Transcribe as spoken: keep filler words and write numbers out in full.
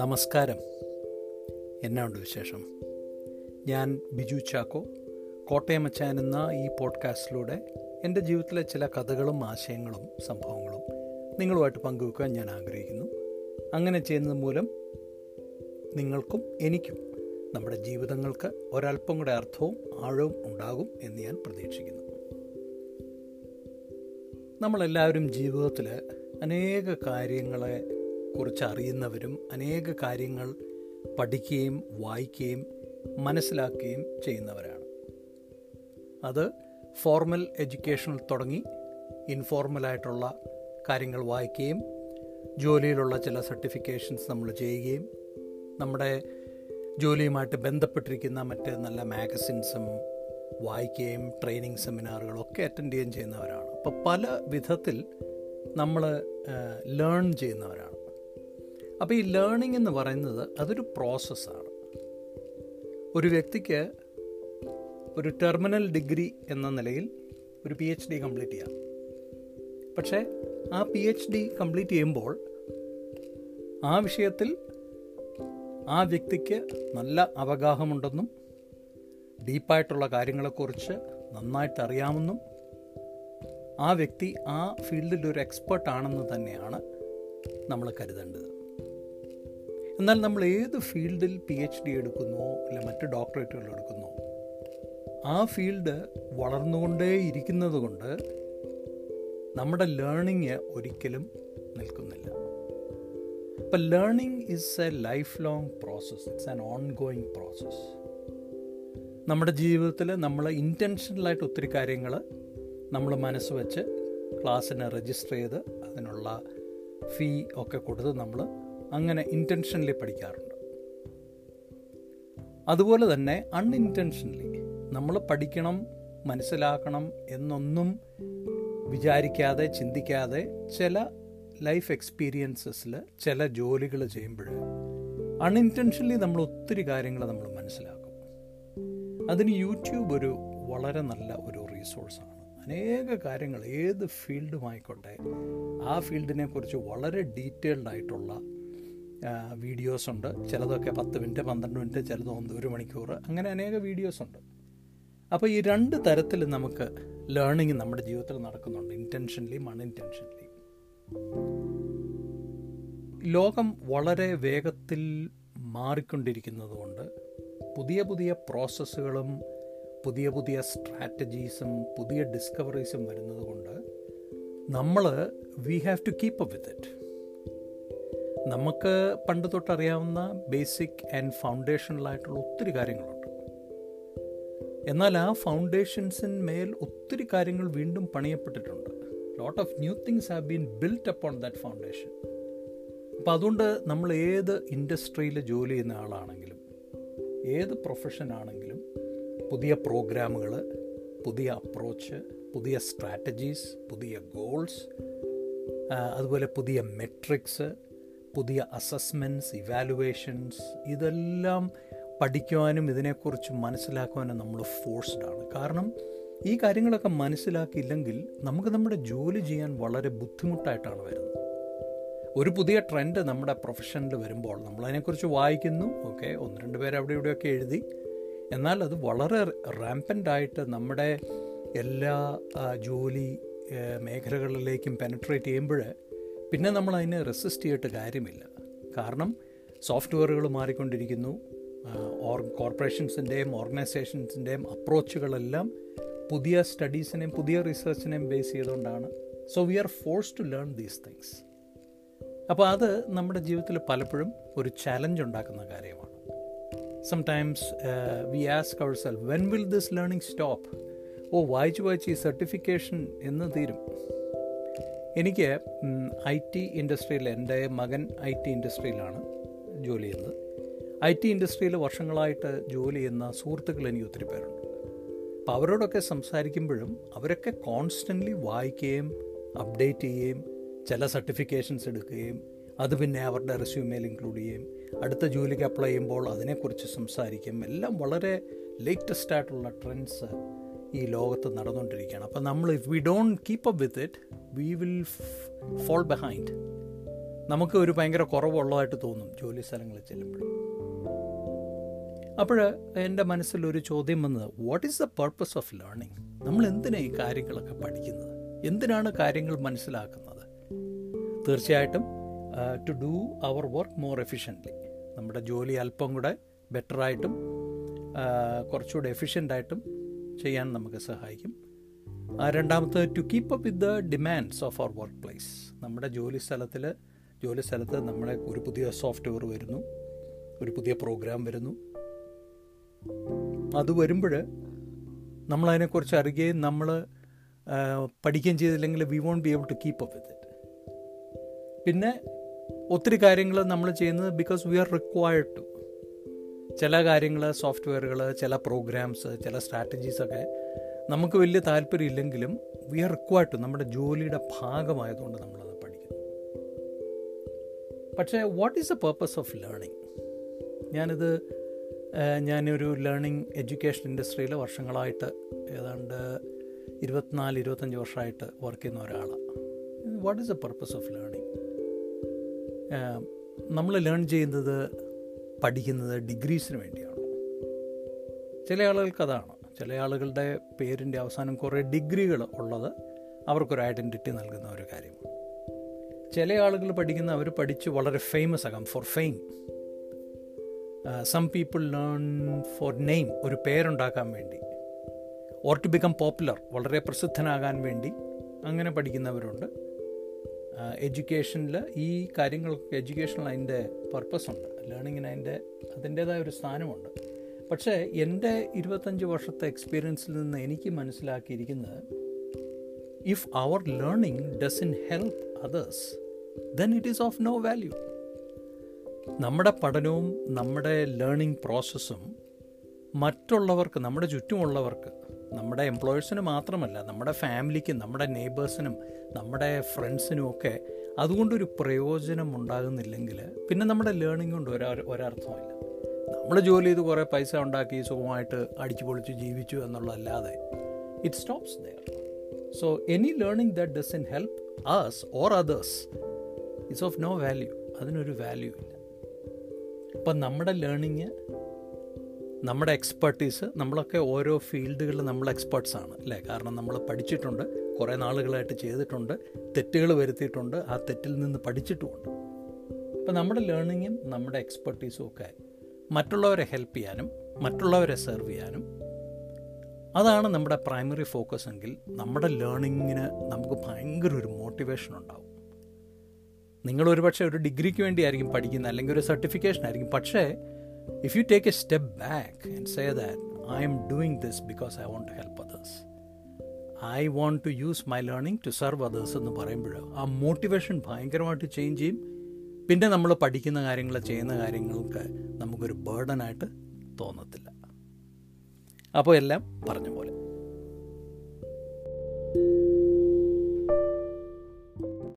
നമസ്കാരം. എന്നാ ഉണ്ട് വിശേഷം? ഞാൻ ബിജു ചാക്കോ. കോട്ടയമച്ചാൻ എന്ന ഈ പോഡ്കാസ്റ്റിലൂടെ എൻ്റെ ജീവിതത്തിലെ ചില കഥകളും ആശയങ്ങളും സംഭവങ്ങളും നിങ്ങളുമായിട്ട് പങ്കുവെക്കാൻ ഞാൻ ആഗ്രഹിക്കുന്നു. അങ്ങനെ ചെയ്യുന്നത് മൂലം നിങ്ങൾക്കും എനിക്കും നമ്മുടെ ജീവിതങ്ങൾക്ക് ഒരല്പം കൂടെ അർത്ഥവും ആഴവും ഉണ്ടാകും എന്ന് ഞാൻ പ്രതീക്ഷിക്കുന്നു. നമ്മളെല്ലാവരും ജീവിതത്തിൽ അനേക കാര്യങ്ങളെ കുറിച്ച് അറിയുന്നവരും അനേക കാര്യങ്ങൾ പഠിക്കുകയും വായിക്കുകയും മനസ്സിലാക്കുകയും ചെയ്യുന്നവരാണ്. അത് ഫോർമൽ എഡ്യൂക്കേഷനിൽ തുടങ്ങി ഇൻഫോർമലായിട്ടുള്ള കാര്യങ്ങൾ വായിക്കുകയും ജോലിയിലുള്ള ചില സർട്ടിഫിക്കേഷൻസ് നമ്മൾ ചെയ്യുകയും നമ്മുടെ ജോലിയുമായിട്ട് ബന്ധപ്പെട്ടിരിക്കുന്ന മറ്റ് നല്ല മാഗസിൻസും വായിക്കുകയും ട്രെയിനിങ് സെമിനാറുകളൊക്കെ അറ്റൻഡ് ചെയ്യുകയും ചെയ്യുന്നവരാണ്. അപ്പോൾ പല വിധത്തിൽ നമ്മൾ ലേൺ ചെയ്യുന്നവരാണ്. അപ്പോൾ ഈ ലേണിംഗ് എന്ന് പറയുന്നത് അതൊരു പ്രോസസ്സാണ്. ഒരു വ്യക്തിക്ക് ഒരു ടെർമിനൽ ഡിഗ്രി എന്ന നിലയിൽ ഒരു പി എച്ച് ഡി കംപ്ലീറ്റ് ചെയ്യാം. പക്ഷേ ആ പി എച്ച് ഡി കംപ്ലീറ്റ് ചെയ്യുമ്പോൾ ആ വിഷയത്തിൽ ആ വ്യക്തിക്ക് നല്ല അവഗാഹമുണ്ടെന്നും ഡീപ്പായിട്ടുള്ള കാര്യങ്ങളെക്കുറിച്ച് നന്നായിട്ട് അറിയാമെന്നും ആ വ്യക്തി ആ ഫീൽഡിൽ ഒരു എക്സ്പേർട്ടാണെന്ന് തന്നെയാണ് നമ്മൾ കരുതേണ്ടത്. എന്നാൽ നമ്മൾ ഏത് ഫീൽഡിൽ പി എച്ച് ഡി എടുക്കുന്നോ അല്ല മറ്റ് ഡോക്ടറേറ്റുകൾ എടുക്കുന്നോ ആ ഫീൽഡ് വളർന്നുകൊണ്ടേ ഇരിക്കുന്നത് കൊണ്ട് നമ്മുടെ ലേണിങ് ഒരിക്കലും നിൽക്കുന്നില്ല. അപ്പം learning is a lifelong process, it's an ongoing process. നമ്മുടെ ജീവിതത്തിൽ നമ്മൾ ഇൻറ്റൻഷനലായിട്ട് ഒത്തിരി കാര്യങ്ങൾ നമ്മൾ മനസ്സ് വെച്ച് ക്ലാസ്സിനെ രജിസ്റ്റർ ചെയ്ത് അതിനുള്ള ഫീ ഒക്കെ കൊടുത്ത് നമ്മൾ അങ്ങനെ ഇൻറ്റൻഷനലി പഠിക്കാറുണ്ട്. അതുപോലെ തന്നെ അൺഇൻറ്റൻഷനലി നമ്മൾ പഠിക്കണം മനസ്സിലാക്കണം എന്നൊന്നും വിചാരിക്കാതെ ചിന്തിക്കാതെ ചില ലൈഫ് എക്സ്പീരിയൻസസിൽ ചില ജോലികൾ ചെയ്യുമ്പോൾ അൺഇൻറ്റൻഷനലി നമ്മൾ ഒത്തിരി കാര്യങ്ങൾ നമ്മൾ മനസ്സിലാക്കും. അതിന് യൂട്യൂബ് ഒരു വളരെ നല്ല ഒരു റീസോഴ്സാണ്. അനേക കാര്യങ്ങൾ ഏത് ഫീൽഡുമായിക്കോട്ടെ ആ ഫീൽഡിനെ കുറിച്ച് വളരെ ഡീറ്റെയിൽഡ് ആയിട്ടുള്ള വീഡിയോസുണ്ട്. ചിലതൊക്കെ പത്ത് മിനിറ്റ് പന്ത്രണ്ട് മിനിറ്റ് ചിലത് ഒന്ന് ഒരു മണിക്കൂർ അങ്ങനെ അനേക വീഡിയോസുണ്ട്. അപ്പോൾ ഈ രണ്ട് തരത്തിൽ നമുക്ക് ലേണിങ് നമ്മുടെ ജീവിതത്തിൽ നടക്കുന്നുണ്ട്, ഇൻറ്റൻഷനലിയും അൺഇൻറ്റൻഷനലിയും. ലോകം വളരെ വേഗത്തിൽ മാറിക്കൊണ്ടിരിക്കുന്നത് കൊണ്ട് പുതിയ പുതിയ പ്രോസസ്സുകളും പുതിയ പുതിയ സ്ട്രാറ്റജീസും പുതിയ ഡിസ്കവറീസും വരുന്നത് കൊണ്ട് നമ്മൾ we have to keep up with it. നമുക്ക് പണ്ട് തൊട്ടറിയാവുന്ന ബേസിക് ആൻഡ് ഫൗണ്ടേഷണലായിട്ടുള്ള ഒത്തിരി കാര്യങ്ങളുണ്ട്. എന്നാൽ ആ ഫൗണ്ടേഷൻസിന്മേൽ ഒത്തിരി കാര്യങ്ങൾ വീണ്ടും പണിയപ്പെട്ടിട്ടുണ്ട്. Lot of new things have been built upon that foundation. അപ്പോൾ അതുകൊണ്ട് നമ്മൾ ഏത് ഇൻഡസ്ട്രിയിൽ ജോലി ചെയ്യുന്ന ആളാണെങ്കിലും ഏത് പ്രൊഫഷനാണെങ്കിലും പുതിയ പ്രോഗ്രാമുകൾ, പുതിയ അപ്രോച്ച്, പുതിയ സ്ട്രാറ്റജീസ്, പുതിയ ഗോൾസ്, അതുപോലെ പുതിയ മെട്രിക്സ്, പുതിയ അസസ്മെൻറ്റ്സ്, ഇവാലുവേഷൻസ്, ഇതെല്ലാം പഠിക്കുവാനും ഇതിനെക്കുറിച്ച് മനസ്സിലാക്കുവാനും നമ്മൾ ഫോഴ്സ്ഡാണ്. കാരണം ഈ കാര്യങ്ങളൊക്കെ മനസ്സിലാക്കിയില്ലെങ്കിൽ നമുക്ക് നമ്മുടെ ജോലി ചെയ്യാൻ വളരെ ബുദ്ധിമുട്ടായിട്ടാണ് വരുന്നത്. ഒരു പുതിയ ട്രെൻഡ് നമ്മുടെ പ്രൊഫഷനിൽ വരുമ്പോൾ നമ്മളതിനെക്കുറിച്ച് വായിക്കുന്നു, ഓക്കെ, ഒന്ന് രണ്ട് പേര് അവിടെ ഇവിടെയൊക്കെ എഴുതി, എന്നാൽ അത് വളരെ റാമ്പൻ്റായിട്ട് നമ്മുടെ എല്ലാ ജോലി മേഖലകളിലേക്കും പെനട്രേറ്റ് ചെയ്യുമ്പോൾ പിന്നെ നമ്മളതിനെ റെസിസ്റ്റ് ചെയ്തിട്ട് കാര്യമില്ല. കാരണം സോഫ്റ്റ്വെയറുകൾ മാറിക്കൊണ്ടിരിക്കുന്നു, ഓർ കോർപ്പറേഷൻസിൻ്റെയും ഓർഗനൈസേഷൻസിൻ്റെയും അപ്രോച്ചുകളെല്ലാം പുതിയ സ്റ്റഡീസിനെയും പുതിയ റിസർച്ചിനെയും ബേസ് ചെയ്തുകൊണ്ടാണ്. So we are force to learn these things. അപ്പോൾ അത് നമ്മുടെ ജീവിതത്തിൽ പലപ്പോഴും ഒരു ചാലഞ്ച് ഉണ്ടാക്കുന്ന കാര്യമാണ്. Sometimes we ask our self, when will this learning stop? ഓ, വായിച്ച് വായിച്ച് ഈ സർട്ടിഫിക്കേഷൻ എന്ന് തീരും. എനിക്ക് ഐ ടി ഇൻഡസ്ട്രിയിൽ, എൻ്റെ മകൻ ഐ ടി ഇൻഡസ്ട്രിയിലാണ് ജോലി ചെയ്യുന്നത്. ഐ ടി ഇൻഡസ്ട്രിയിൽ വർഷങ്ങളായിട്ട് ജോലി ചെയ്യുന്ന സുഹൃത്തുക്കൾ എനിക്ക് ഒത്തിരി പേരുണ്ട്. അപ്പോൾ അവരോടൊക്കെ സംസാരിക്കുമ്പോഴും അവരൊക്കെ കോൺസ്റ്റൻ്റ്ലി വായിക്കുകയും അപ്ഡേറ്റ് ചെയ്യുകയും ചില സർട്ടിഫിക്കേഷൻസ് എടുക്കുകയും അത് പിന്നെ അവരുടെ റെസ്യൂമേൽ ഇൻക്ലൂഡ് ചെയ്യും, അടുത്ത ജോലിക്ക് അപ്ലൈ ചെയ്യുമ്പോൾ അതിനെക്കുറിച്ച് സംസാരിക്കും. എല്ലാം വളരെ ലേറ്റസ്റ്റ് ആയിട്ടുള്ള ട്രെൻഡ്സ് ഈ ലോകത്ത് നടന്നുകൊണ്ടിരിക്കുകയാണ്. അപ്പം നമ്മൾ if we don't keep up with it we will fall behind. നമുക്ക് ഒരു ഭയങ്കര കുറവുള്ളതായിട്ട് തോന്നും ജോലി സ്ഥലങ്ങളിൽ ചെല്ലുമ്പോൾ. അപ്പോൾ എൻ്റെ മനസ്സിലൊരു ചോദ്യം വന്നത്, what is the purpose of learning? നമ്മൾ എന്തിനാണ് ഈ കാര്യങ്ങളൊക്കെ പഠിക്കുന്നത്? എന്തിനാണ് കാര്യങ്ങൾ മനസ്സിലാക്കുന്നത്? തീർച്ചയായിട്ടും to do our work more efficiently, നമ്മുടെ ജോലി അല്പം കൂടെ ബെറ്ററായിട്ടും കുറച്ചുകൂടെ എഫിഷ്യൻ്റായിട്ടും ചെയ്യാൻ നമുക്ക് സഹായിക്കും. രണ്ടാമത്തെ, to keep up with the demands of our workplace. നമ്മുടെ ജോലി സ്ഥലത്തിൽ ജോലി സ്ഥലത്ത് നമ്മളെ ഒരു പുതിയ സോഫ്റ്റ്വെയർ വരുന്നു, ഒരു പുതിയ പ്രോഗ്രാം വരുന്നു. അത് വരുമ്പോൾ നമ്മളതിനെക്കുറിച്ച് അറിയുകയും നമ്മൾ പഠിക്കുകയും ചെയ്തില്ലെങ്കിൽ we won't be able to keep up with it. പിന്നെ ഒത്തിരി കാര്യങ്ങൾ നമ്മൾ ചെയ്യുന്നത് because we are required to. ചില കാര്യങ്ങൾ, സോഫ്റ്റ്വെയറുകൾ, ചില പ്രോഗ്രാംസ്, ചില സ്ട്രാറ്റജീസൊക്കെ നമുക്ക് വലിയ താല്പര്യം ഇല്ലെങ്കിലും വി ആർ റിക്വയർഡ് ടു, നമ്മുടെ ജോലിയുടെ ഭാഗമായതുകൊണ്ട് നമ്മളത് പഠിക്കുന്നു. പക്ഷേ what is the purpose of learning? ഞാനിത് ഞാനൊരു ലേണിംഗ് എഡ്യൂക്കേഷൻ ഇൻഡസ്ട്രിയിൽ വർഷങ്ങളായിട്ട്, ഏതാണ്ട് ഇരുപത്തിനാല് ഇരുപത്തഞ്ച് വർഷമായിട്ട് വർക്ക് ചെയ്യുന്ന ഒരാളാണ്. What is the purpose of learning? നമ്മൾ ലേൺ ചെയ്യുന്നത്, പഠിക്കുന്നത് ഡിഗ്രീസിന് വേണ്ടിയാണോ? ചില ആളുകൾക്ക് അതാണ്. ചില ആളുകളുടെ പേരിൻ്റെ അവസാനം കുറേ ഡിഗ്രികൾ ഉള്ളത് അവർക്കൊരു ഐഡൻറ്റിറ്റി നൽകുന്ന ഒരു കാര്യമാണ്. ചില ആളുകൾ പഠിക്കുന്ന, അവർ പഠിച്ച് വളരെ ഫേമസ് ആകാം, for fame. Some people learn for name, ഒരു പേരുണ്ടാക്കാൻ വേണ്ടി, ഓർ ടു ബിക്കം പോപ്പുലർ, വളരെ പ്രസിദ്ധനാകാൻ വേണ്ടി അങ്ങനെ പഠിക്കുന്നവരുണ്ട്. എഡ്യൂക്കേഷനിൽ ഈ കാര്യങ്ങൾക്ക്, എഡ്യൂക്കേഷനിൽ അതിൻ്റെ പർപ്പസുണ്ട്, ലേണിങ്ങിന് അതിൻ്റെ അതിൻ്റേതായ ഒരു സ്ഥാനമുണ്ട്. പക്ഷേ എൻ്റെ ഇരുപത്തഞ്ച് വർഷത്തെ എക്സ്പീരിയൻസിൽ നിന്ന് എനിക്ക് മനസ്സിലാക്കിയിരിക്കുന്നത്, if our learning doesn't help others then it is of no value. നമ്മുടെ പഠനവും നമ്മുടെ ലേണിംഗ് പ്രോസസ്സും മറ്റുള്ളവർക്ക്, നമ്മുടെ ചുറ്റുമുള്ളവർക്ക്, നമ്മുടെ എംപ്ലോയേഴ്സിന് മാത്രമല്ല, നമ്മുടെ ഫാമിലിക്കും നമ്മുടെ നെയ്ബേഴ്സിനും നമ്മുടെ ഫ്രണ്ട്സിനും ഒക്കെ അതുകൊണ്ടൊരു പ്രയോജനം ഉണ്ടാകുന്നില്ലെങ്കിൽ പിന്നെ നമ്മുടെ ലേണിംഗ് കൊണ്ട് ഒരാ ഒരർത്ഥമില്ല. നമ്മൾ ജോലി ചെയ്ത് കുറേ പൈസ ഉണ്ടാക്കി സുഖമായിട്ട് അടിച്ചു പൊളിച്ച് ജീവിച്ചു എന്നുള്ളതല്ലാതെ it stops there. So any learning that doesn't help us or others is of no value. അതിനൊരു വാല്യൂ ഇല്ല. അപ്പം നമ്മുടെ ലേണിങ്, നമ്മുടെ എക്സ്പെർട്ടീസ്, നമ്മളൊക്കെ ഓരോ ഫീൽഡുകളിൽ നമ്മൾ എക്സ്പേർട്സാണ് അല്ലേ? കാരണം നമ്മൾ പഠിച്ചിട്ടുണ്ട്, കുറേ നാളുകളായിട്ട് ചെയ്തിട്ടുണ്ട്, തെറ്റുകൾ വരുത്തിയിട്ടുണ്ട്, ആ തെറ്റിൽ നിന്ന് പഠിച്ചിട്ടുമുണ്ട്. അപ്പം നമ്മുടെ ലേണിങ്ങും നമ്മുടെ എക്സ്പെർട്ടീസും ഒക്കെ മറ്റുള്ളവരെ ഹെൽപ്പ് ചെയ്യാനും മറ്റുള്ളവരെ സെർവ് ചെയ്യാനും അതാണ് നമ്മുടെ പ്രൈമറി ഫോക്കസ് എങ്കിൽ നമ്മുടെ ലേണിങ്ങിന് നമുക്ക് ഭയങ്കര ഒരു മോട്ടിവേഷൻ ഉണ്ടാവും. നിങ്ങളൊരു പക്ഷേ ഒരു ഡിഗ്രിക്ക് വേണ്ടിയായിരിക്കും പഠിക്കുന്നത്, അല്ലെങ്കിൽ ഒരു സർട്ടിഫിക്കേഷനായിരിക്കും. പക്ഷേ if you take a step back and say that I am doing this because I want to help others, I want to use my learning to serve others എന്ന് പറയുമ്പോൾ ആ മോട്ടിവേഷൻ ഭയങ്കരമായിട്ട് ചേഞ്ച് ചെയ്യും. പിന്നെ നമ്മൾ പഠിക്കുന്ന കാര്യങ്ങൾ, ചെയ്യുന്ന കാര്യങ്ങൾക്ക് നമുക്കൊരു ബേർഡനായിട്ട് തോന്നത്തില്ല. അപ്പോൾ എല്ലാം പറഞ്ഞ പോലെ